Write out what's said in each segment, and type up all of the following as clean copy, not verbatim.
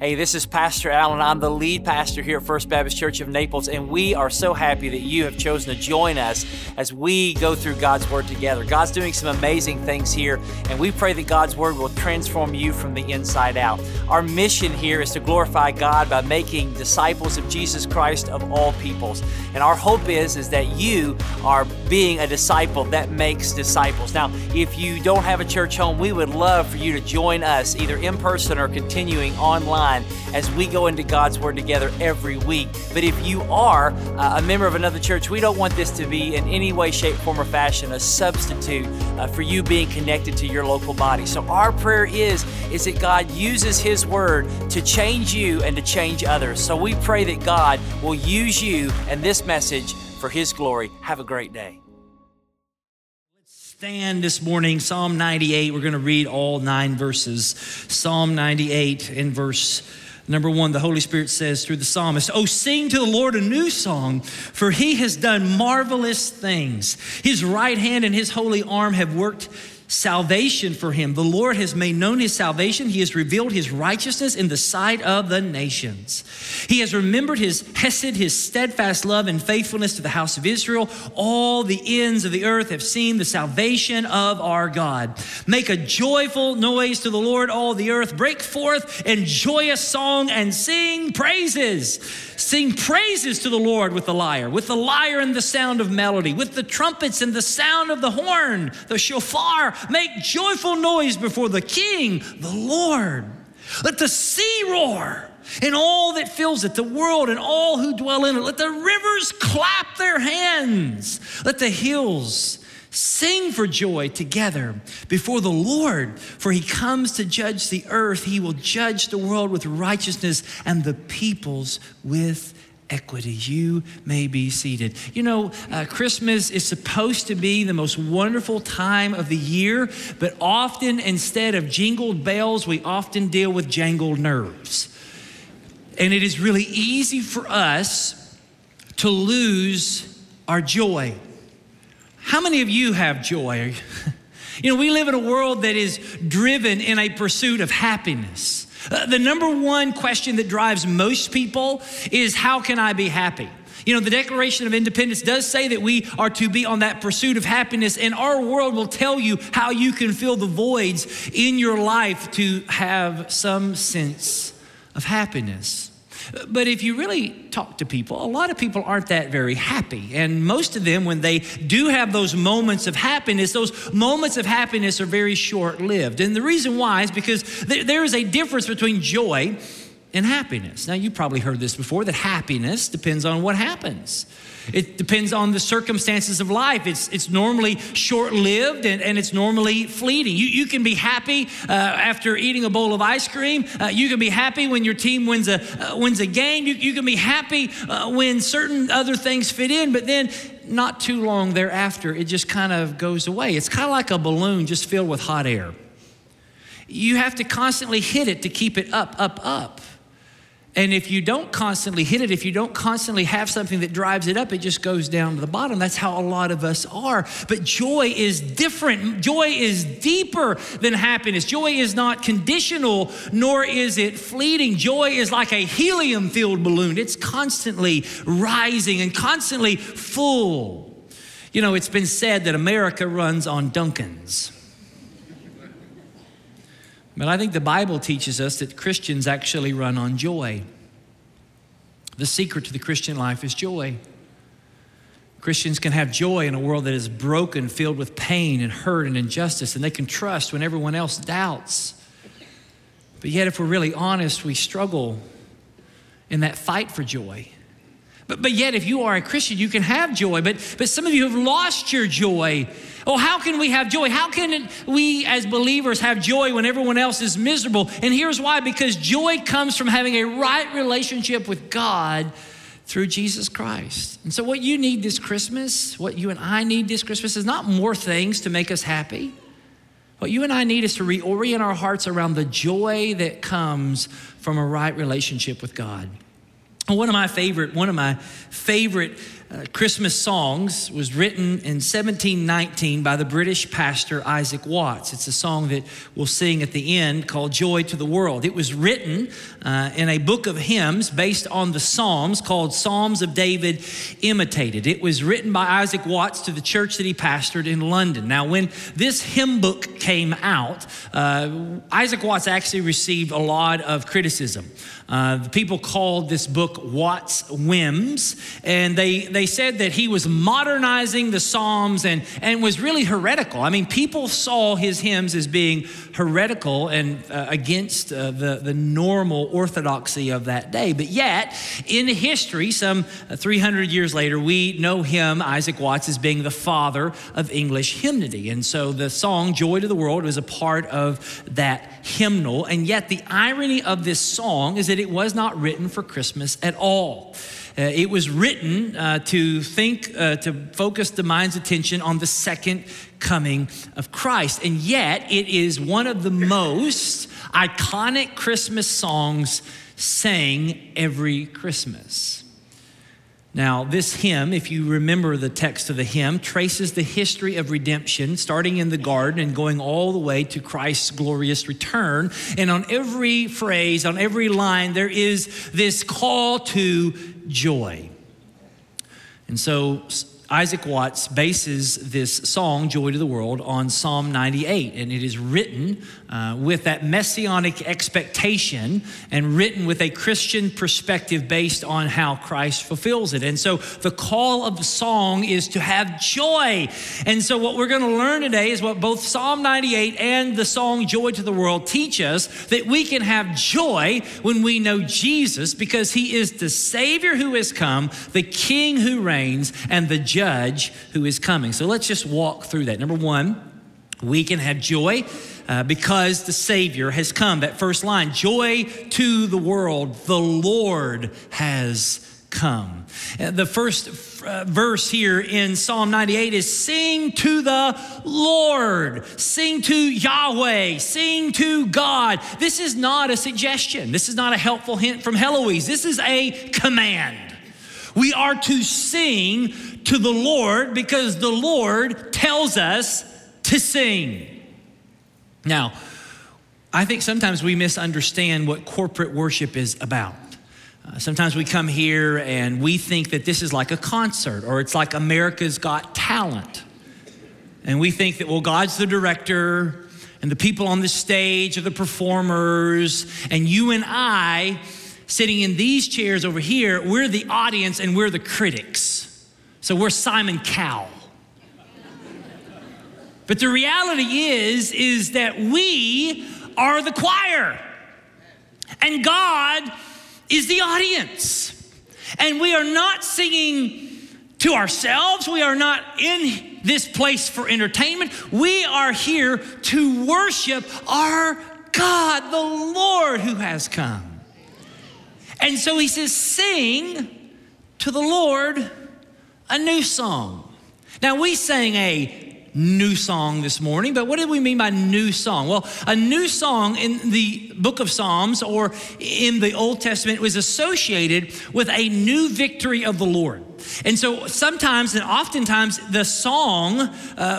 Hey, this is Pastor Allen. I'm the lead pastor here at First Baptist Church of Naples, and we are so happy that you have chosen to join us as we go through God's Word together. God's doing some amazing things here, and we pray that God's Word will transform you from the inside out. Our mission here is to glorify God by making disciples of Jesus Christ of all peoples. And our hope is that you are being a disciple that makes disciples. Now, if you don't have a church home, we would love for you to join us either in person or continuing online as we go into God's Word together every week. But if you are a member of another church, we don't want this to be in any way, shape, form, or fashion a substitute for you being connected to your local body. So our prayer is that God uses His Word to change you and to change others. So we pray that God will use you and this message for His glory. Have a great day. Stand this morning, Psalm 98. We're going to read all 9 verses. Psalm 98 in verse number 1, the Holy Spirit says through the psalmist, "Oh, sing to the Lord a new song, for He has done marvelous things. His right hand and His holy arm have worked salvation for Him. The Lord has made known His salvation. He has revealed His righteousness in the sight of the nations. He has remembered His hesed, His steadfast love and faithfulness to the house of Israel. All the ends of the earth have seen the salvation of our God. Make a joyful noise to the Lord, all the earth. Break forth in joyous song and sing praises. Sing praises to the Lord with the lyre and the sound of melody, with the trumpets and the sound of the horn, the shofar. Make joyful noise before the King, the Lord. Let the sea roar and all that fills it, the world and all who dwell in it. Let the rivers clap their hands. Let the hills sing for joy together before the Lord, for He comes to judge the earth. He will judge the world with righteousness and the peoples with equity." You may be seated. You know, Christmas is supposed to be the most wonderful time of the year, but often instead of jingled bells, we often deal with jangled nerves. And it is really easy for us to lose our joy. How many of you have joy? You know, we live in a world that is driven in a pursuit of happiness. The number one question that drives most people is, how can I be happy? You know, the Declaration of Independence does say that we are to be on that pursuit of happiness, and our world will tell you how you can fill the voids in your life to have some sense of happiness. But if you really talk to people, a lot of people aren't that very happy. And most of them, when they do have those moments of happiness are very short-lived. And the reason why is because there is a difference between joy and happiness. Now, you probably heard this before, that happiness depends on what happens. It depends on the circumstances of life. It's normally short-lived and it's normally fleeting. You can be happy after eating a bowl of ice cream. You can be happy when your team wins a game. You can be happy when certain other things fit in, but then not too long thereafter, it just kind of goes away. It's kind of like a balloon just filled with hot air. You have to constantly hit it to keep it up. And if you don't constantly hit it, if you don't constantly have something that drives it up, it just goes down to the bottom. That's how a lot of us are. But joy is different. Joy is deeper than happiness. Joy is not conditional, nor is it fleeting. Joy is like a helium-filled balloon. It's constantly rising and constantly full. You know, it's been said that America runs on Dunkins. But I think the Bible teaches us that Christians actually run on joy. The secret to the Christian life is joy. Christians can have joy in a world that is broken, filled with pain and hurt and injustice, and they can trust when everyone else doubts. But yet, if we're really honest, we struggle in that fight for joy. But yet, if you are a Christian, you can have joy. But some of you have lost your joy. Oh, how can we have joy? How can we as believers have joy when everyone else is miserable? And here's why. Because joy comes from having a right relationship with God through Jesus Christ. And so what you need this Christmas, what you and I need this Christmas is not more things to make us happy. What you and I need is to reorient our hearts around the joy that comes from a right relationship with God. One of my favorite Christmas songs was written in 1719 by the British pastor Isaac Watts. It's a song that we'll sing at the end called Joy to the World. It was written in a book of hymns based on the Psalms called Psalms of David Imitated. It was written by Isaac Watts to the church that he pastored in London. Now, when this hymn book came out, Isaac Watts actually received a lot of criticism. The people called this book Watts' Whims, and they said that he was modernizing the Psalms and was really heretical. I mean, people saw his hymns as being heretical and against the normal orthodoxy of that day. But yet, in history, some 300 years later, we know him, Isaac Watts, as being the father of English hymnody. And so the song Joy to the World was a part of that hymnal. And yet the irony of this song is that it was not written for Christmas at all. It was written to focus the mind's attention on the second coming of Christ. And yet it is one of the most iconic Christmas songs sang every Christmas. Now, this hymn, if you remember the text of the hymn, traces the history of redemption, starting in the garden and going all the way to Christ's glorious return. And on every phrase, on every line, there is this call to joy. And so Isaac Watts bases this song, Joy to the World, on Psalm 98, and it is written with that messianic expectation and written with a Christian perspective based on how Christ fulfills it. And so the call of the song is to have joy. And so what we're going to learn today is what both Psalm 98 and the song Joy to the World teach us, that we can have joy when we know Jesus, because he is the Savior who has come, the King who reigns, and the Judge who is coming. So let's just walk through that. Number one, we can have joy because the Savior has come. That first line, joy to the world, the Lord has come. The first verse here in Psalm 98 is sing to the Lord, sing to Yahweh, sing to God. This is not a suggestion. This is not a helpful hint from Heloise. This is a command. We are to sing to the Lord because the Lord tells us to sing. Now, I think sometimes we misunderstand what corporate worship is about. Sometimes we come here and we think that this is like a concert, or it's like America's Got Talent. And we think that, well, God's the director and the people on the stage are the performers, and you and I sitting in these chairs over here, we're the audience and we're the critics. So we're Simon Cowell. But the reality is that we are the choir and God is the audience. And we are not singing to ourselves. We are not in this place for entertainment. We are here to worship our God, the Lord who has come. And so he says, sing to the Lord a new song. Now, we sang a new song this morning, but what do we mean by new song? Well, a new song in the book of Psalms or in the Old Testament was associated with a new victory of the Lord. And so sometimes and oftentimes the song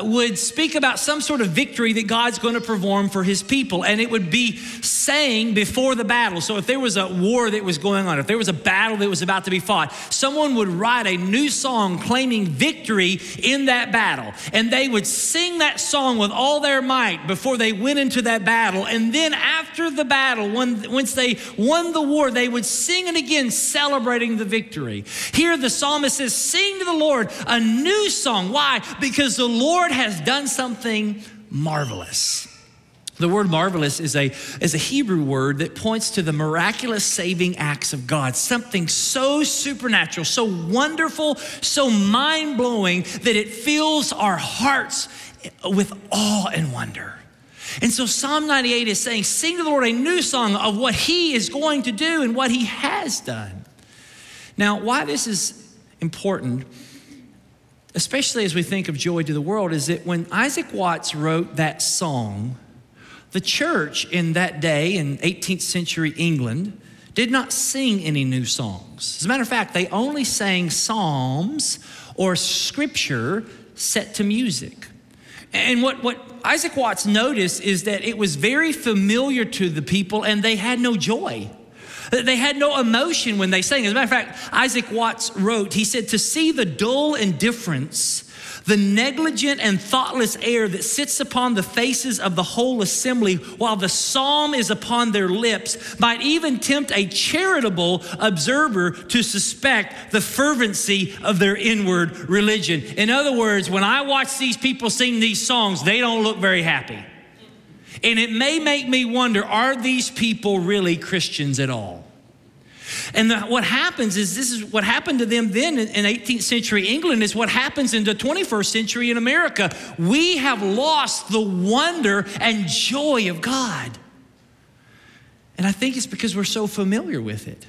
would speak about some sort of victory that God's going to perform for his people. And it would be sang before the battle. So if there was a war that was going on, if there was a battle that was about to be fought, someone would write a new song claiming victory in that battle. And they would sing that song with all their might before they went into that battle. And then after the battle, once they won the war, they would sing it again, celebrating the victory. Here the psalmist says, sing to the Lord a new song. Why? Because the Lord has done something marvelous. The word marvelous is a Hebrew word that points to the miraculous saving acts of God, something so supernatural, so wonderful, so mind-blowing that it fills our hearts with awe and wonder. And so Psalm 98 is saying, sing to the Lord a new song of what he is going to do and what he has done. Now, why this is important, especially as we think of Joy to the World, is that when Isaac Watts wrote that song, the church in that day in 18th century England did not sing any new songs. As a matter of fact, they only sang psalms or scripture set to music. And what Isaac Watts noticed is that it was very familiar to the people, and they had no joy. They had no emotion when they sang. As a matter of fact, Isaac Watts wrote, he said, to see the dull indifference, the negligent and thoughtless air that sits upon the faces of the whole assembly while the psalm is upon their lips might even tempt a charitable observer to suspect the fervency of their inward religion. In other words, when I watch these people sing these songs, they don't look very happy. And it may make me wonder, are these people really Christians at all? And what happens is, this is what happened to them then in 18th century England is what happens in the 21st century in America. We have lost the wonder and joy of God. And I think it's because we're so familiar with it.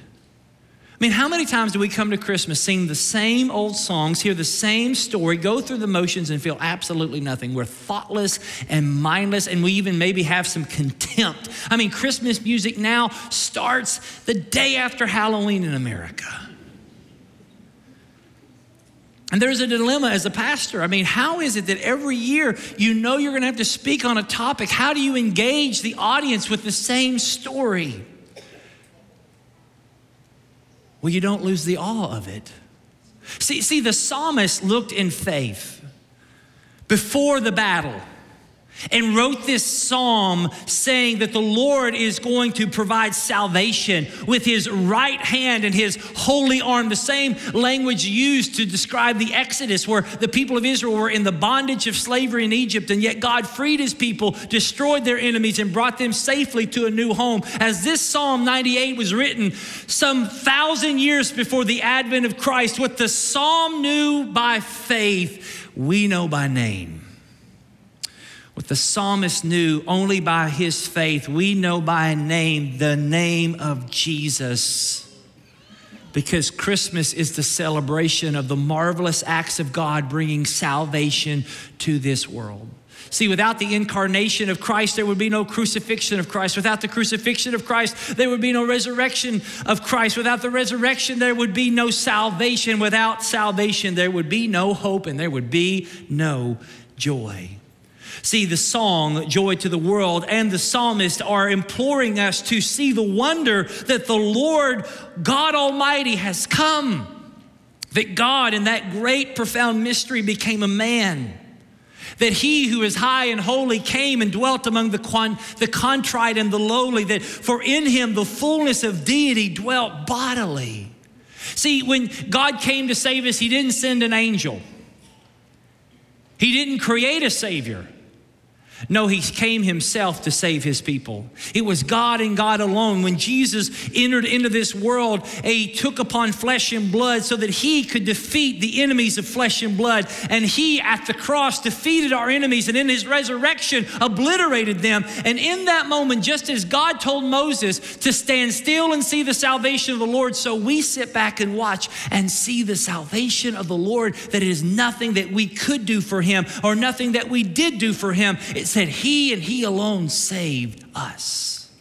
I mean, how many times do we come to Christmas, sing the same old songs, hear the same story, go through the motions and feel absolutely nothing? We're thoughtless and mindless, and we even maybe have some contempt. I mean, Christmas music now starts the day after Halloween in America. And there's a dilemma as a pastor. I mean, how is it that every year you know you're going to have to speak on a topic? How do you engage the audience with the same story? Well, you don't lose the awe of it. See, the psalmist looked in faith before the battle and wrote this psalm saying that the Lord is going to provide salvation with his right hand and his holy arm, the same language used to describe the Exodus, where the people of Israel were in the bondage of slavery in Egypt, and yet God freed his people, destroyed their enemies, and brought them safely to a new home. As this Psalm 98 was written some 1,000 years before the advent of Christ, what the psalm knew by faith, we know by name. What the psalmist knew only by his faith, we know by name, the name of Jesus. Because Christmas is the celebration of the marvelous acts of God bringing salvation to this world. See, without the incarnation of Christ, there would be no crucifixion of Christ. Without the crucifixion of Christ, there would be no resurrection of Christ. Without the resurrection, there would be no salvation. Without salvation, there would be no hope and there would be no joy. See, the song, Joy to the World, and the psalmist are imploring us to see the wonder that the Lord God Almighty has come, that God in that great profound mystery became a man, that he who is high and holy came and dwelt among the contrite and the lowly, that for in him the fullness of deity dwelt bodily. See, when God came to save us, he didn't send an angel. He didn't create a savior. No, he came himself to save his people. It was God and God alone. When Jesus entered into this world, he took upon flesh and blood so that he could defeat the enemies of flesh and blood. And he at the cross defeated our enemies and in his resurrection obliterated them. And in that moment, just as God told Moses to stand still and see the salvation of the Lord, so we sit back and watch and see the salvation of the Lord, that it is nothing that we could do for him or nothing that we did do for him. It said he and he alone saved us.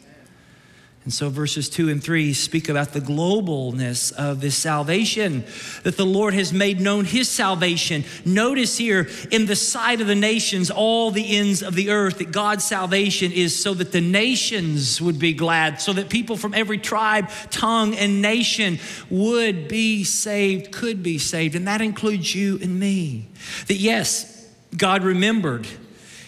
And so verses 2 and 3 speak about the globalness of this salvation, that the Lord has made known his salvation. Notice here, in the sight of the nations, all the ends of the earth, that God's salvation is so that the nations would be glad, so that people from every tribe, tongue, and nation would be saved, could be saved. And that includes you and me. That yes, God remembered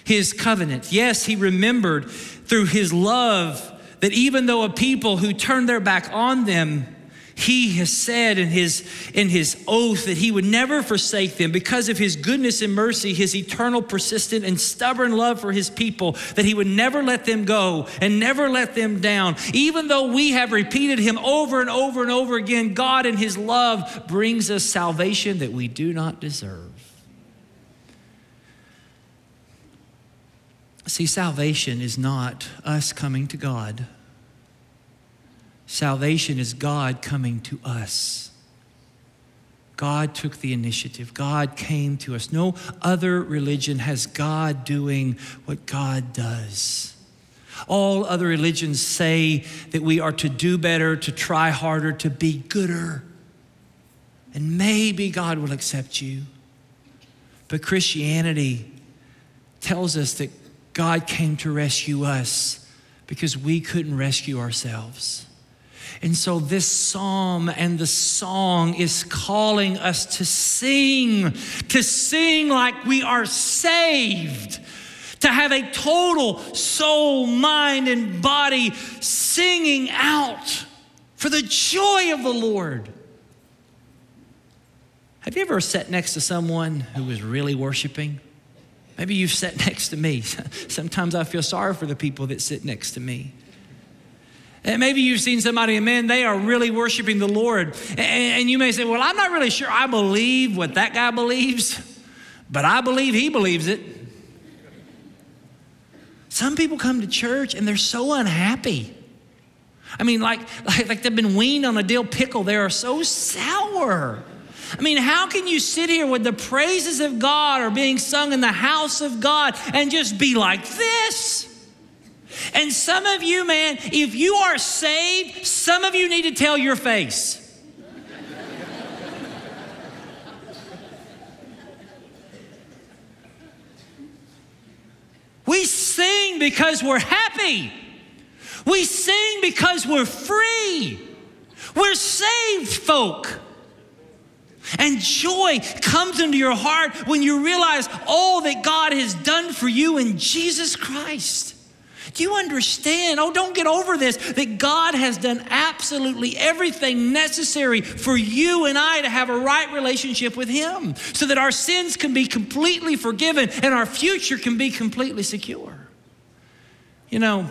his covenant. Yes, he remembered through his love that even though a people who turned their back on them, he has said in his oath that he would never forsake them because of his goodness and mercy, his eternal, persistent, and stubborn love for his people, that he would never let them go and never let them down. Even though we have repeated him over and over and over again, God in his love brings us salvation that we do not deserve. See, salvation is not us coming to God. Salvation is God coming to us. God took the initiative. God came to us. No other religion has God doing what God does. All other religions say that we are to do better, to try harder, to be gooder. And maybe God will accept you. But Christianity tells us that God came to rescue us because we couldn't rescue ourselves. And so this psalm and the song is calling us to sing like we are saved, to have a total soul, mind, and body singing out for the joy of the Lord. Have you ever sat next to someone who was really worshiping? Maybe you've sat next to me. Sometimes I feel sorry for the people that sit next to me. And maybe you've seen somebody, and man, they are really worshiping the Lord. And you may say, well, I'm not really sure I believe what that guy believes, but I believe he believes it. Some people come to church and they're so unhappy. I mean, like they've been weaned on a dill pickle. They are so sour. I mean, how can you sit here when the praises of God are being sung in the house of God and just be like this? And some of you, man, if you are saved, some of you need to tell your face. We sing because we're happy. We sing because we're free. We're saved folk. And joy comes into your heart when you realize all that God has done for you in Jesus Christ. Do you understand? Oh, don't get over this, that God has done absolutely everything necessary for you and I to have a right relationship with Him so that our sins can be completely forgiven and our future can be completely secure. You know,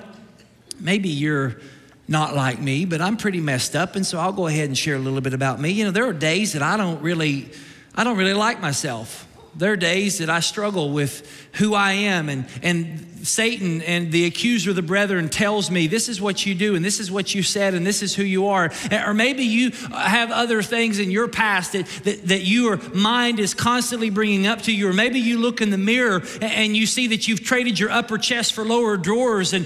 maybe you're not like me, but I'm pretty messed up, and so I'll go ahead and share a little bit about me. You know, there are days that I don't really like myself. There are days that I struggle with who I am, and Satan and the accuser of the brethren tells me, this is what you do, and this is what you said, and this is who you are. Or maybe you have other things in your past that your mind is constantly bringing up to you. Or maybe you look in the mirror and you see that you've traded your upper chest for lower drawers, and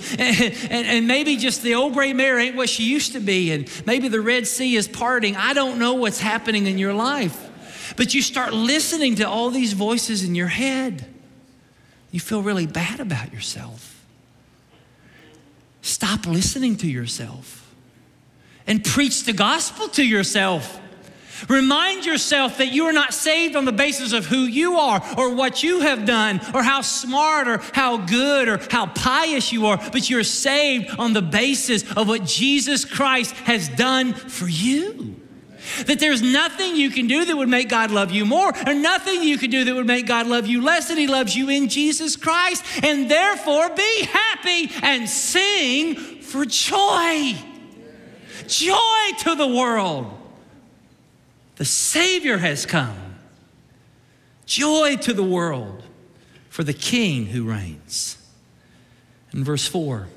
maybe just the old gray mare ain't what she used to be, and maybe the Red Sea is parting. I don't know what's happening in your life. But you start listening to all these voices in your head. You feel really bad about yourself. Stop listening to yourself and preach the gospel to yourself. Remind yourself that you are not saved on the basis of who you are or what you have done or how smart or how good or how pious you are, but you're saved on the basis of what Jesus Christ has done for you. That there's nothing you can do that would make God love you more, or nothing you could do that would make God love you less than He loves you in Jesus Christ. And therefore, be happy and sing for joy. Joy to the world. The Savior has come. Joy to the world for the King who reigns. In verse 4,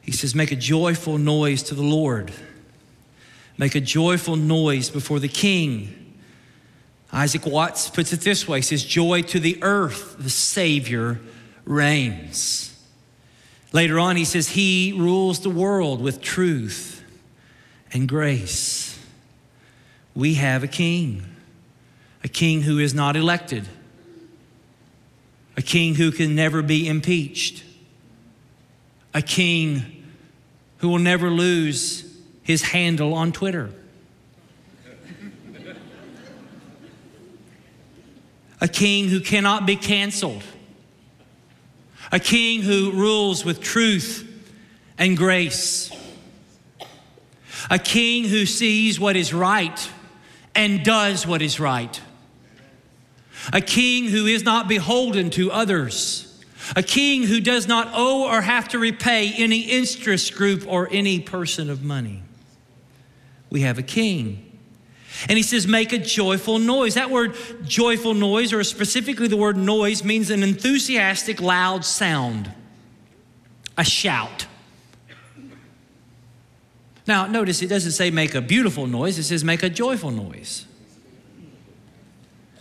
he says, make a joyful noise to the Lord. Make a joyful noise before the King. Isaac Watts puts it this way. He says, joy to the earth, the Savior reigns. Later on, he says, He rules the world with truth and grace. We have a king who is not elected, a king who can never be impeached, a king who will never lose His handle on Twitter. A king who cannot be canceled. A king who rules with truth and grace. A king who sees what is right and does what is right. A king who is not beholden to others. A king who does not owe or have to repay any interest group or any person of money. We have a king. And he says, make a joyful noise. That word joyful noise, or specifically the word noise, means an enthusiastic, loud sound, a shout. Now, notice it doesn't say make a beautiful noise. It says make a joyful noise.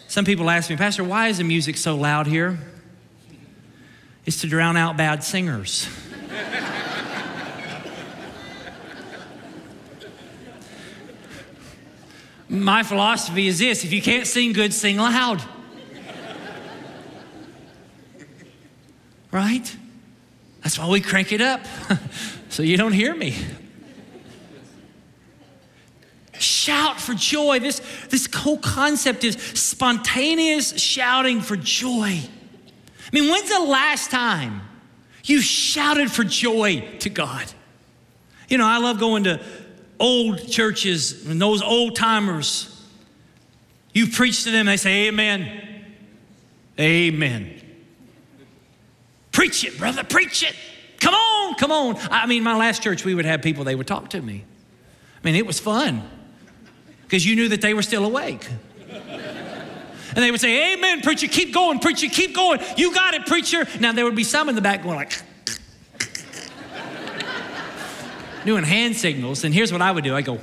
Some people ask me, Pastor, why is the music so loud here? is to drown out bad singers. My philosophy is this: if you can't sing good, sing loud. Right? That's why we crank it up, so you don't hear me. Shout for joy. This whole concept is spontaneous shouting for joy. I mean, when's the last time you shouted for joy to God? You know, I love going to old churches and those old timers. You preach to them, they say, amen, amen. Preach it, brother, preach it. Come on, come on. I mean, my last church, we would have people, they would talk to me. I mean, it was fun because you knew that they were still awake. And they would say, amen, preacher, keep going, preacher, keep going. You got it, preacher. Now, there would be some in the back going like, doing hand signals. And here's what I would do. I go.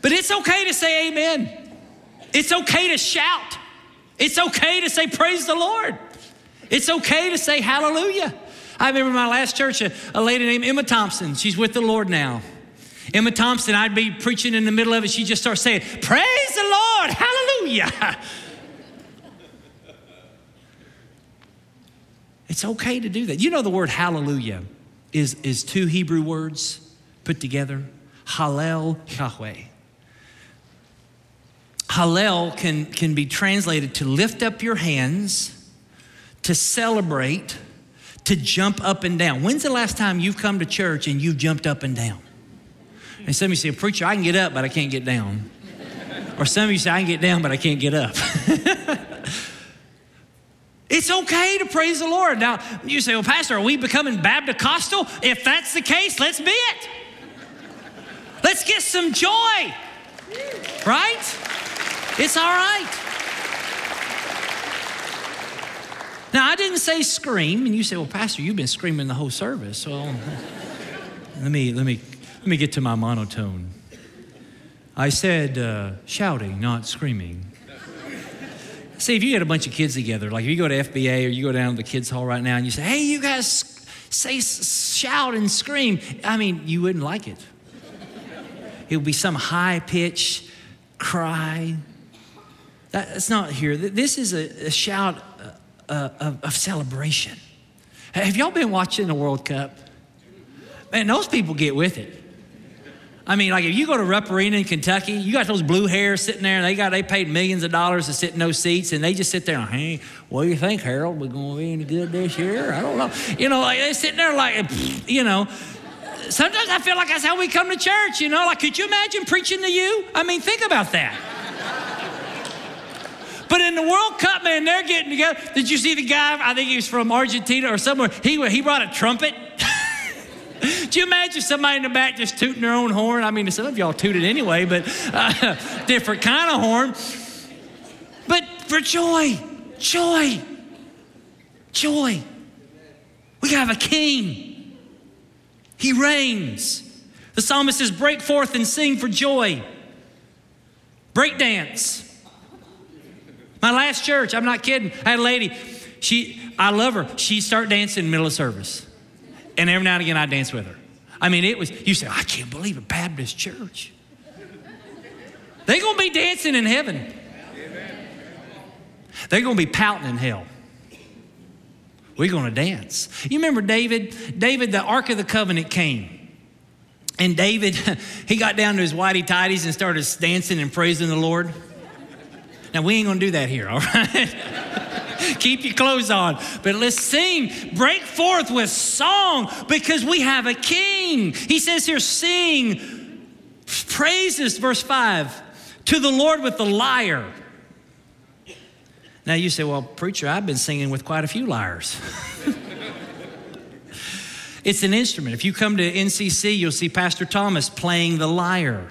But it's okay to say amen. It's okay to shout. It's okay to say praise the Lord. It's okay to say hallelujah. I remember my last church, a lady named Emma Thompson. She's with the Lord now. Emma Thompson, I'd be preaching in the middle of it. She just starts saying, praise the Lord, hallelujah. It's okay to do that. You know the word hallelujah is two Hebrew words put together. Hallel, Yahweh. Hallel can be translated to lift up your hands, to celebrate, to jump up and down. When's the last time you've come to church and you've jumped up and down? And some of you say, preacher, I can get up, but I can't get down. Or some of you say, I can get down, but I can't get up. It's okay to praise the Lord. Now, you say, well, Pastor, are we becoming Baptist-costal? If that's the case, let's be it. Let's get some joy, right? It's all right. Now, I didn't say scream, and you say, well, Pastor, you've been screaming the whole service. Well, let me get to my monotone. I said shouting, not screaming. See, if you get a bunch of kids together, like if you go to FBA or you go down to the kids' hall right now and you say, hey, you guys say shout and scream, I mean, you wouldn't like it. It would be some high-pitched cry. That's not here. This is a shout of celebration. Have y'all been watching the World Cup? Man, those people get with it. I mean, like if you go to Rupp Arena in Kentucky, you got those blue hairs sitting there, and they paid millions of dollars to sit in those seats, and they just sit there, hey, what do you think, Harold? We're going to be any good this year? I don't know. You know, like they're sitting there like, you know. Sometimes I feel like that's how we come to church, you know. Like, could you imagine preaching to you? I mean, think about that. But in the World Cup, man, they're getting together. Did you see the guy? I think he was from Argentina or somewhere. He brought a trumpet. Do you imagine somebody in the back just tooting their own horn? I mean, some of y'all toot it anyway, but different kind of horn. But for joy, joy, joy. We have a king. He reigns. The psalmist says, break forth and sing for joy. Break dance. My last church, I'm not kidding. I had a lady, I love her. She started dancing in the middle of service. And every now and again, I dance with her. I mean, you say, I can't believe a Baptist church. They're going to be dancing in heaven. They're going to be pouting in hell. We're going to dance. You remember David, the Ark of the Covenant came. And David, he got down to his whitey tidies and started dancing and praising the Lord. Now, we ain't going to do that here, all right? Keep your clothes on, but let's sing. Break forth with song because we have a king. He says here, sing praises, verse 5, to the Lord with the lyre. Now you say, well, preacher, I've been singing with quite a few lyres. It's an instrument. If you come to NCC, you'll see Pastor Thomas playing the lyre.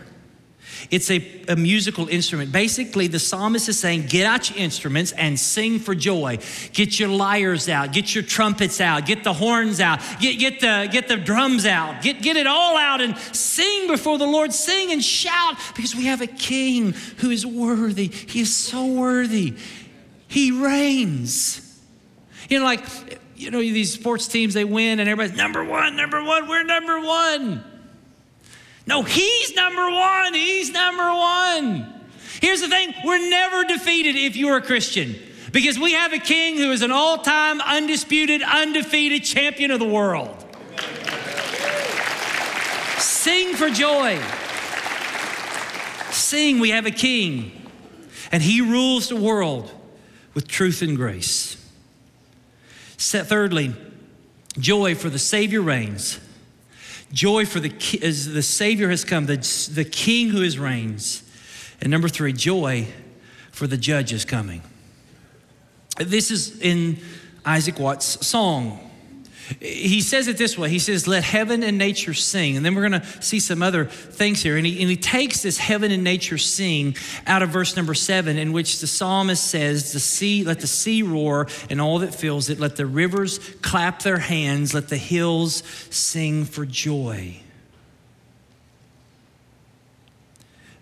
It's a musical instrument. Basically, the psalmist is saying, get out your instruments and sing for joy. Get your lyres out. Get your trumpets out. Get the horns out. Get the drums out. Get it all out and sing before the Lord. Sing and shout because we have a king who is worthy. He is so worthy. He reigns. You know, like, you know, these sports teams, they win and everybody's number one, we're number one. No, he's number one. He's number one. Here's the thing. We're never defeated if you're a Christian, because we have a king who is an all-time undisputed, undefeated champion of the world. Sing for joy. Sing, we have a king, and he rules the world with truth and grace. Thirdly, joy, for the Savior reigns. Joy, for the Savior has come, the king who is reigns. And number three, joy, for the judge is coming. This is in Isaac Watts' song. He says it this way. He says, let heaven and nature sing. And then we're going to see some other things here. And he takes this heaven and nature sing out of verse number 7, in which the psalmist says, let the sea roar and all that fills it. Let the rivers clap their hands. Let the hills sing for joy.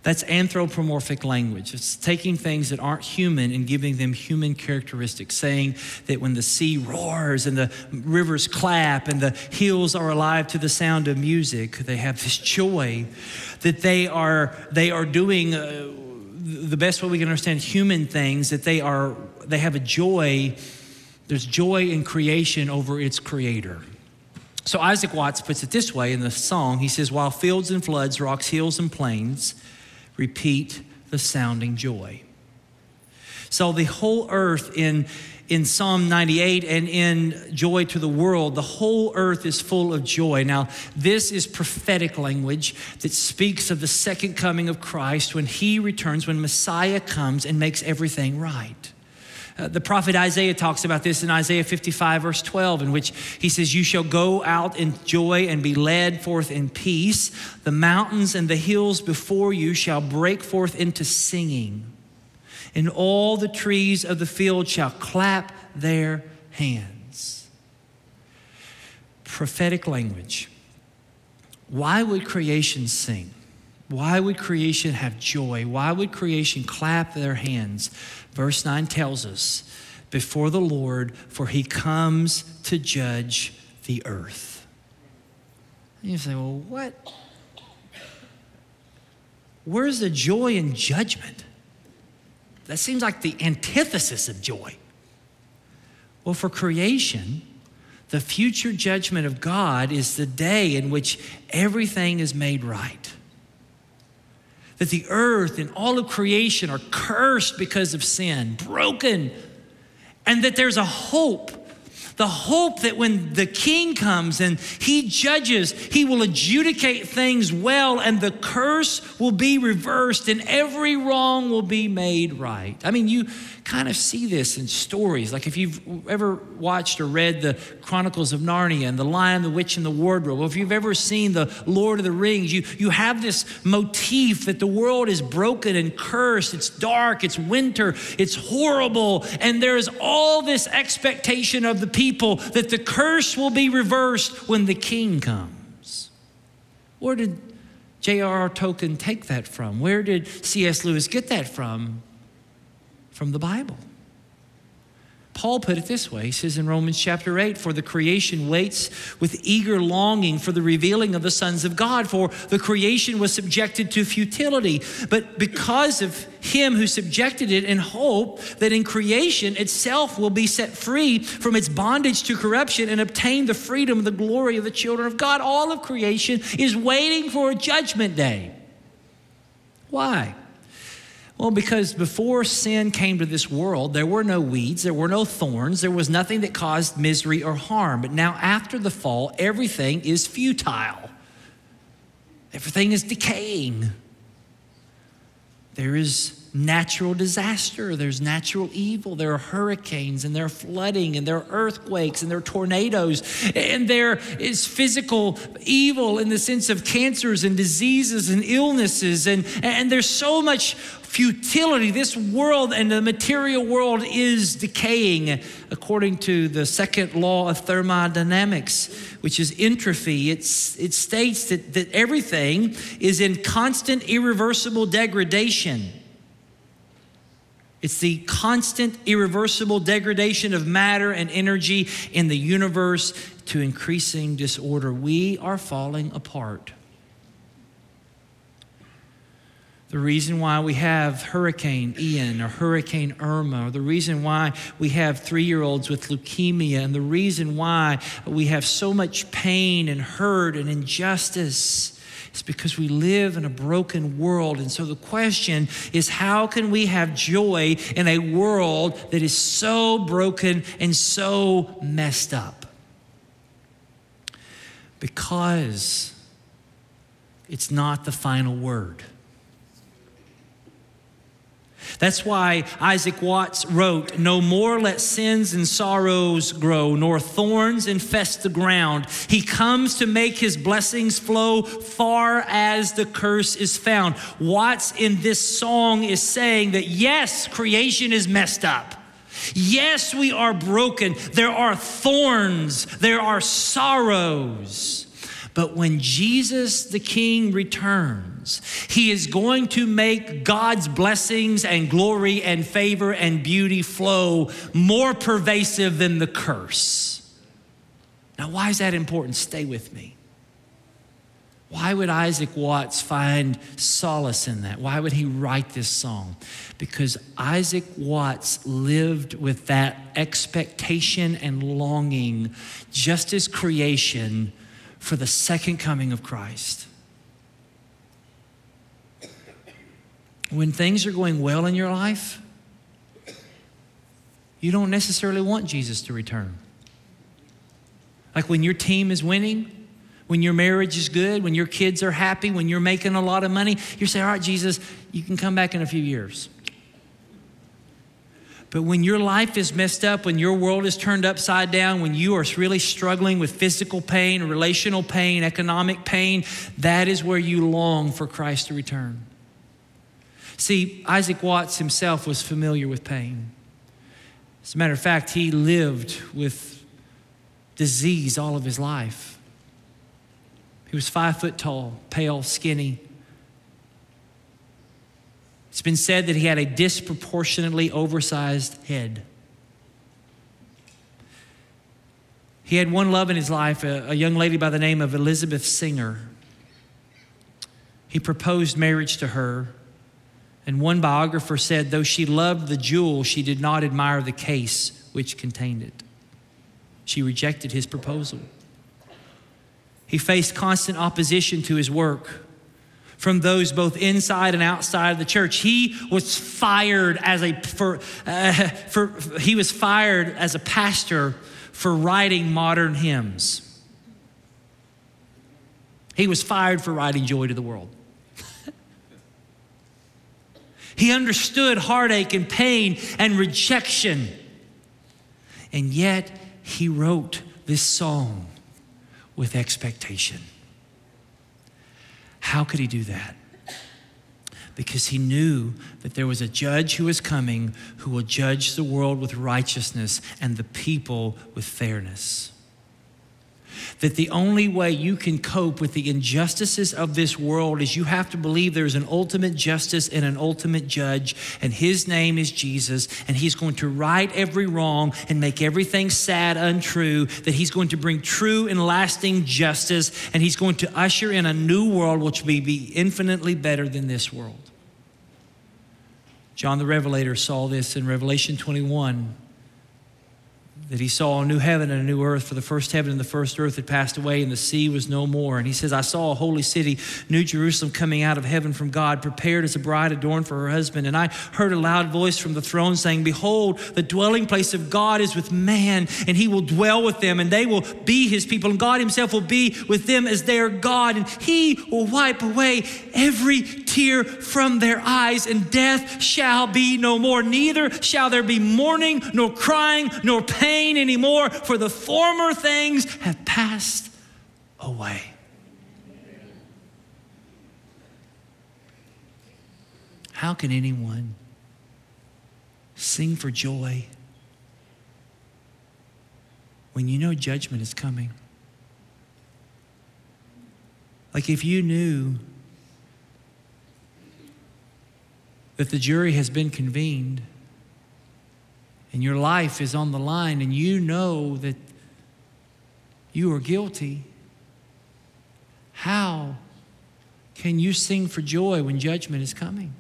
That's anthropomorphic language. It's taking things that aren't human and giving them human characteristics, saying that when the sea roars and the rivers clap and the hills are alive to the sound of music, they have this joy that they are doing the best way we can understand human things, that they have a joy. There's joy in creation over its creator. So Isaac Watts puts it this way in the song. He says, while fields and floods, rocks, hills, and plains, repeat the sounding joy. So the whole earth in Psalm 98 and in Joy to the World, the whole earth is full of joy. Now, this is prophetic language that speaks of the second coming of Christ, when he returns, when Messiah comes and makes everything right. The prophet Isaiah talks about this in Isaiah 55, verse 12, in which he says, you shall go out in joy and be led forth in peace. The mountains and the hills before you shall break forth into singing, and all the trees of the field shall clap their hands. Prophetic language. Why would creation sing? Why would creation have joy? Why would creation clap their hands? Verse 9 tells us, before the Lord, for he comes to judge the earth. And you say, well, what? Where's the joy in judgment? That seems like the antithesis of joy. Well, for creation, the future judgment of God is the day in which everything is made right. That the earth and all of creation are cursed because of sin, broken, and that there's a hope. The hope that when the king comes and he judges, he will adjudicate things well, and the curse will be reversed and every wrong will be made right. I mean, you kind of see this in stories. Like if you've ever watched or read the Chronicles of Narnia and The Lion, the Witch, and the Wardrobe, or if you've ever seen the Lord of the Rings, you have this motif that the world is broken and cursed. It's dark, it's winter, it's horrible, and there is all this expectation of the people that the curse will be reversed when the king comes. Where did J.R.R. Tolkien take that from? Where did C.S. Lewis get that from? From the Bible. Paul put it this way. He says in Romans chapter 8, for the creation waits with eager longing for the revealing of the sons of God, for the creation was subjected to futility, but because of him who subjected it, in hope that in creation itself will be set free from its bondage to corruption and obtain the freedom of the glory of the children of God. All of creation is waiting for a judgment day. Why? Well, because before sin came to this world, there were no weeds, there were no thorns, there was nothing that caused misery or harm. But now after the fall, everything is futile. Everything is decaying. There is natural disaster, there's natural evil, there are hurricanes, and there are flooding, and there are earthquakes, and there are tornadoes, and there is physical evil in the sense of cancers and diseases and illnesses, and there's so much futility. This world and the material world is decaying according to the second law of thermodynamics, which is entropy. It states that everything is in constant, irreversible degradation. It's the constant, irreversible degradation of matter and energy in the universe to increasing disorder. We are falling apart. The reason why we have Hurricane Ian or Hurricane Irma, or the reason why we have 3-year-olds with leukemia, and the reason why we have so much pain and hurt and injustice is because we live in a broken world. And so the question is, how can we have joy in a world that is so broken and so messed up? Because it's not the final word. That's why Isaac Watts wrote, "No more let sins and sorrows grow, nor thorns infest the ground. He comes to make his blessings flow far as the curse is found." Watts in this song is saying that yes, creation is messed up. Yes, we are broken. There are thorns. There are sorrows. But when Jesus the King returns, he is going to make God's blessings and glory and favor and beauty flow more pervasive than the curse. Now, why is that important? Stay with me. Why would Isaac Watts find solace in that? Why would he write this song? Because Isaac Watts lived with that expectation and longing, just as creation, for the second coming of Christ. When things are going well in your life, you don't necessarily want Jesus to return. Like when your team is winning, when your marriage is good, when your kids are happy, when you're making a lot of money, you say, "All right, Jesus, you can come back in a few years." But when your life is messed up, when your world is turned upside down, when you are really struggling with physical pain, relational pain, economic pain, that is where you long for Christ to return. See, Isaac Watts himself was familiar with pain. As a matter of fact, he lived with disease all of his life. He was 5 foot tall, pale, skinny. It's been said that he had a disproportionately oversized head. He had one love in his life, a young lady by the name of Elizabeth Singer. He proposed marriage to her, and one biographer said, though she loved the jewel, she did not admire the case which contained it. She rejected his proposal. He faced constant opposition to his work from those both inside and outside of the church. He was fired as a pastor for writing modern hymns. He was fired for writing Joy to the World. He understood heartache and pain and rejection. And yet he wrote this song with expectation. How could he do that? Because he knew that there was a judge who was coming who will judge the world with righteousness and the people with fairness. That the only way you can cope with the injustices of this world is you have to believe there's an ultimate justice and an ultimate judge, and his name is Jesus, and he's going to right every wrong and make everything sad untrue, that he's going to bring true and lasting justice, and he's going to usher in a new world which will be infinitely better than this world. John the Revelator saw this in Revelation 21. That he saw a new heaven and a new earth, for the first heaven and the first earth had passed away and the sea was no more. And he says, I saw a holy city, New Jerusalem, coming out of heaven from God, prepared as a bride adorned for her husband. And I heard a loud voice from the throne saying, behold, the dwelling place of God is with man, and he will dwell with them, and they will be his people, and God himself will be with them as their God, and he will wipe away every tear from their eyes, and death shall be no more. Neither shall there be mourning, nor crying, nor pain anymore, for the former things have passed away. How can anyone sing for joy when you know judgment is coming? Like if you knew that the jury has been convened and your life is on the line and you know that you are guilty, how can you sing for joy when judgment is coming?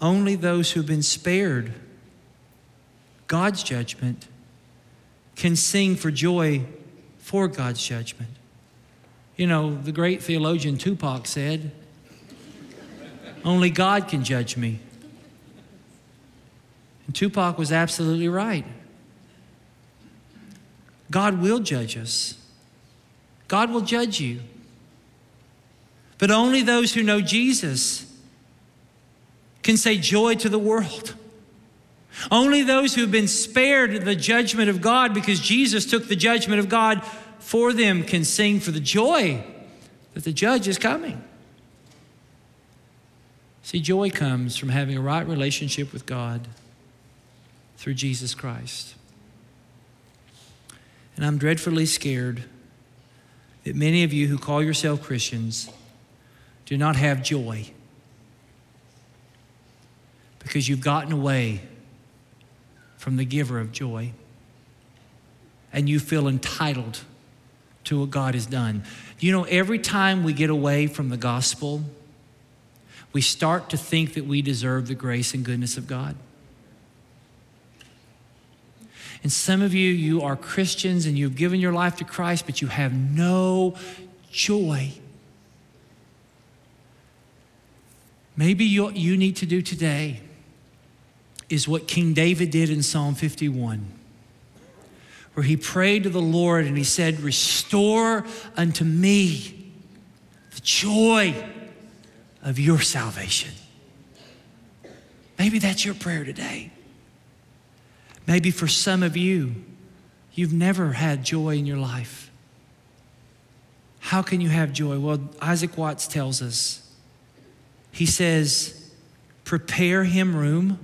Only those who've been spared God's judgment can sing for joy for God's judgment. You know, the great theologian Tupac said, only God can judge me. And Tupac was absolutely right. God will judge us. God will judge you. But only those who know Jesus can say joy to the world. Only those who've been spared the judgment of God because Jesus took the judgment of God for them can sing for the joy that the judge is coming. See, joy comes from having a right relationship with God through Jesus Christ. And I'm dreadfully scared that many of you who call yourself Christians do not have joy because you've gotten away from the giver of joy and you feel entitled to what God has done. You know, every time we get away from the gospel, we start to think that we deserve the grace and goodness of God. And some of you, you are Christians and you've given your life to Christ, but you have no joy. Maybe you need to do today is what King David did in Psalm 51, where he prayed to the Lord and he said, restore unto me the joy of your salvation. Maybe that's your prayer today. Maybe for some of you, you've never had joy in your life. How can you have joy? Well, Isaac Watts tells us, he says, prepare him room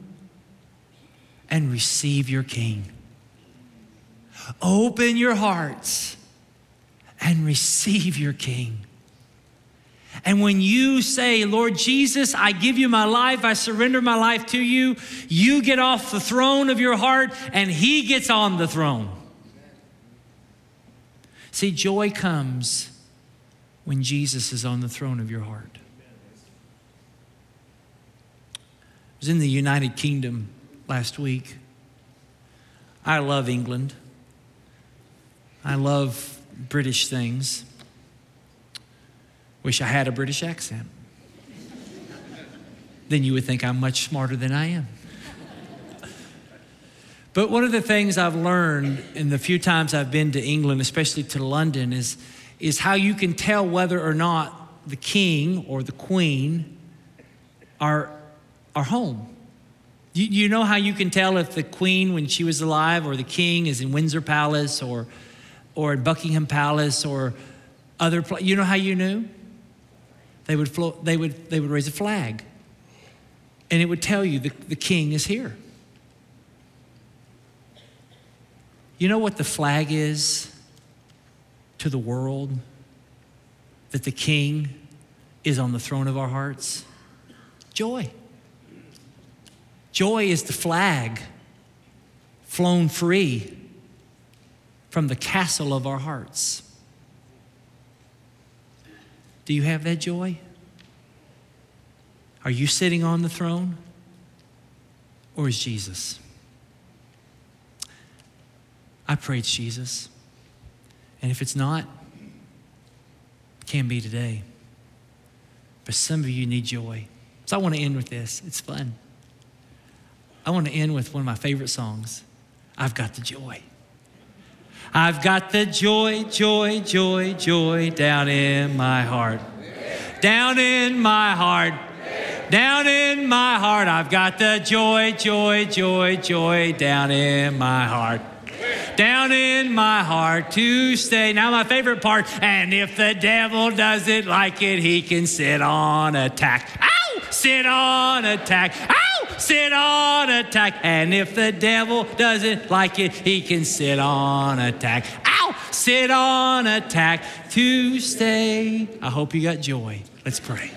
and receive your King. Open your hearts and receive your King. And when you say, Lord Jesus, I give you my life, I surrender my life to you, you get off the throne of your heart and he gets on the throne. See, joy comes when Jesus is on the throne of your heart. I was in the United Kingdom last week. I love England. I love British things. Wish I had a British accent. Then you would think I'm much smarter than I am. But one of the things I've learned in the few times I've been to England, especially to London, is how you can tell whether or not the king or the queen are home. You know how you can tell if the queen, when she was alive, or the king is in Windsor Palace or in Buckingham Palace or other place. You know how you knew? They would raise a flag, and it would tell you the king is here. You know what the flag is to the world? That the king is on the throne of our hearts? Joy. Joy is the flag flown free from the castle of our hearts. Do you have that joy? Are you sitting on the throne, or is Jesus? I pray it's Jesus. And if it's not, it can be today. But some of you need joy. So I want to end with this. It's fun. I want to end with one of my favorite songs. I've got the joy. I've got the joy, joy, joy, joy down in my heart. Down in my heart. Down in my heart. I've got the joy, joy, joy, joy down in my heart. Down in my heart to stay. Now my favorite part. And if the devil doesn't like it, he can sit on attack. Ow! Sit on attack. Ow! Sit on attack. And if the devil doesn't like it, he can sit on attack. Ow! Sit on attack to stay. I hope you got joy. Let's pray.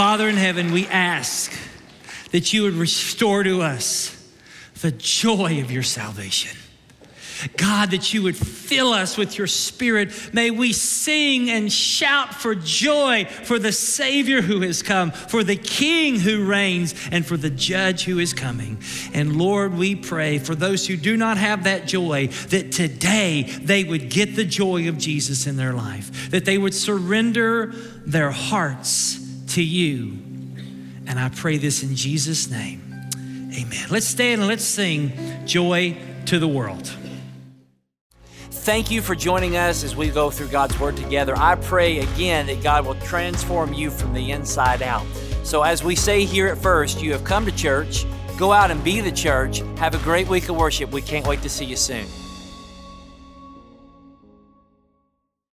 Father in heaven, we ask that you would restore to us the joy of your salvation. God, that you would fill us with your Spirit. May we sing and shout for joy for the Savior who has come, for the King who reigns, and for the Judge who is coming. And Lord, we pray for those who do not have that joy, that today they would get the joy of Jesus in their life, that they would surrender their hearts to you. And I pray this in Jesus' name. Amen. Let's stand and let's sing Joy to the World. Thank you for joining us as we go through God's Word together. I pray again that God will transform you from the inside out. So as we say here at First, you have come to church, go out and be the church. Have a great week of worship. We can't wait to see you soon.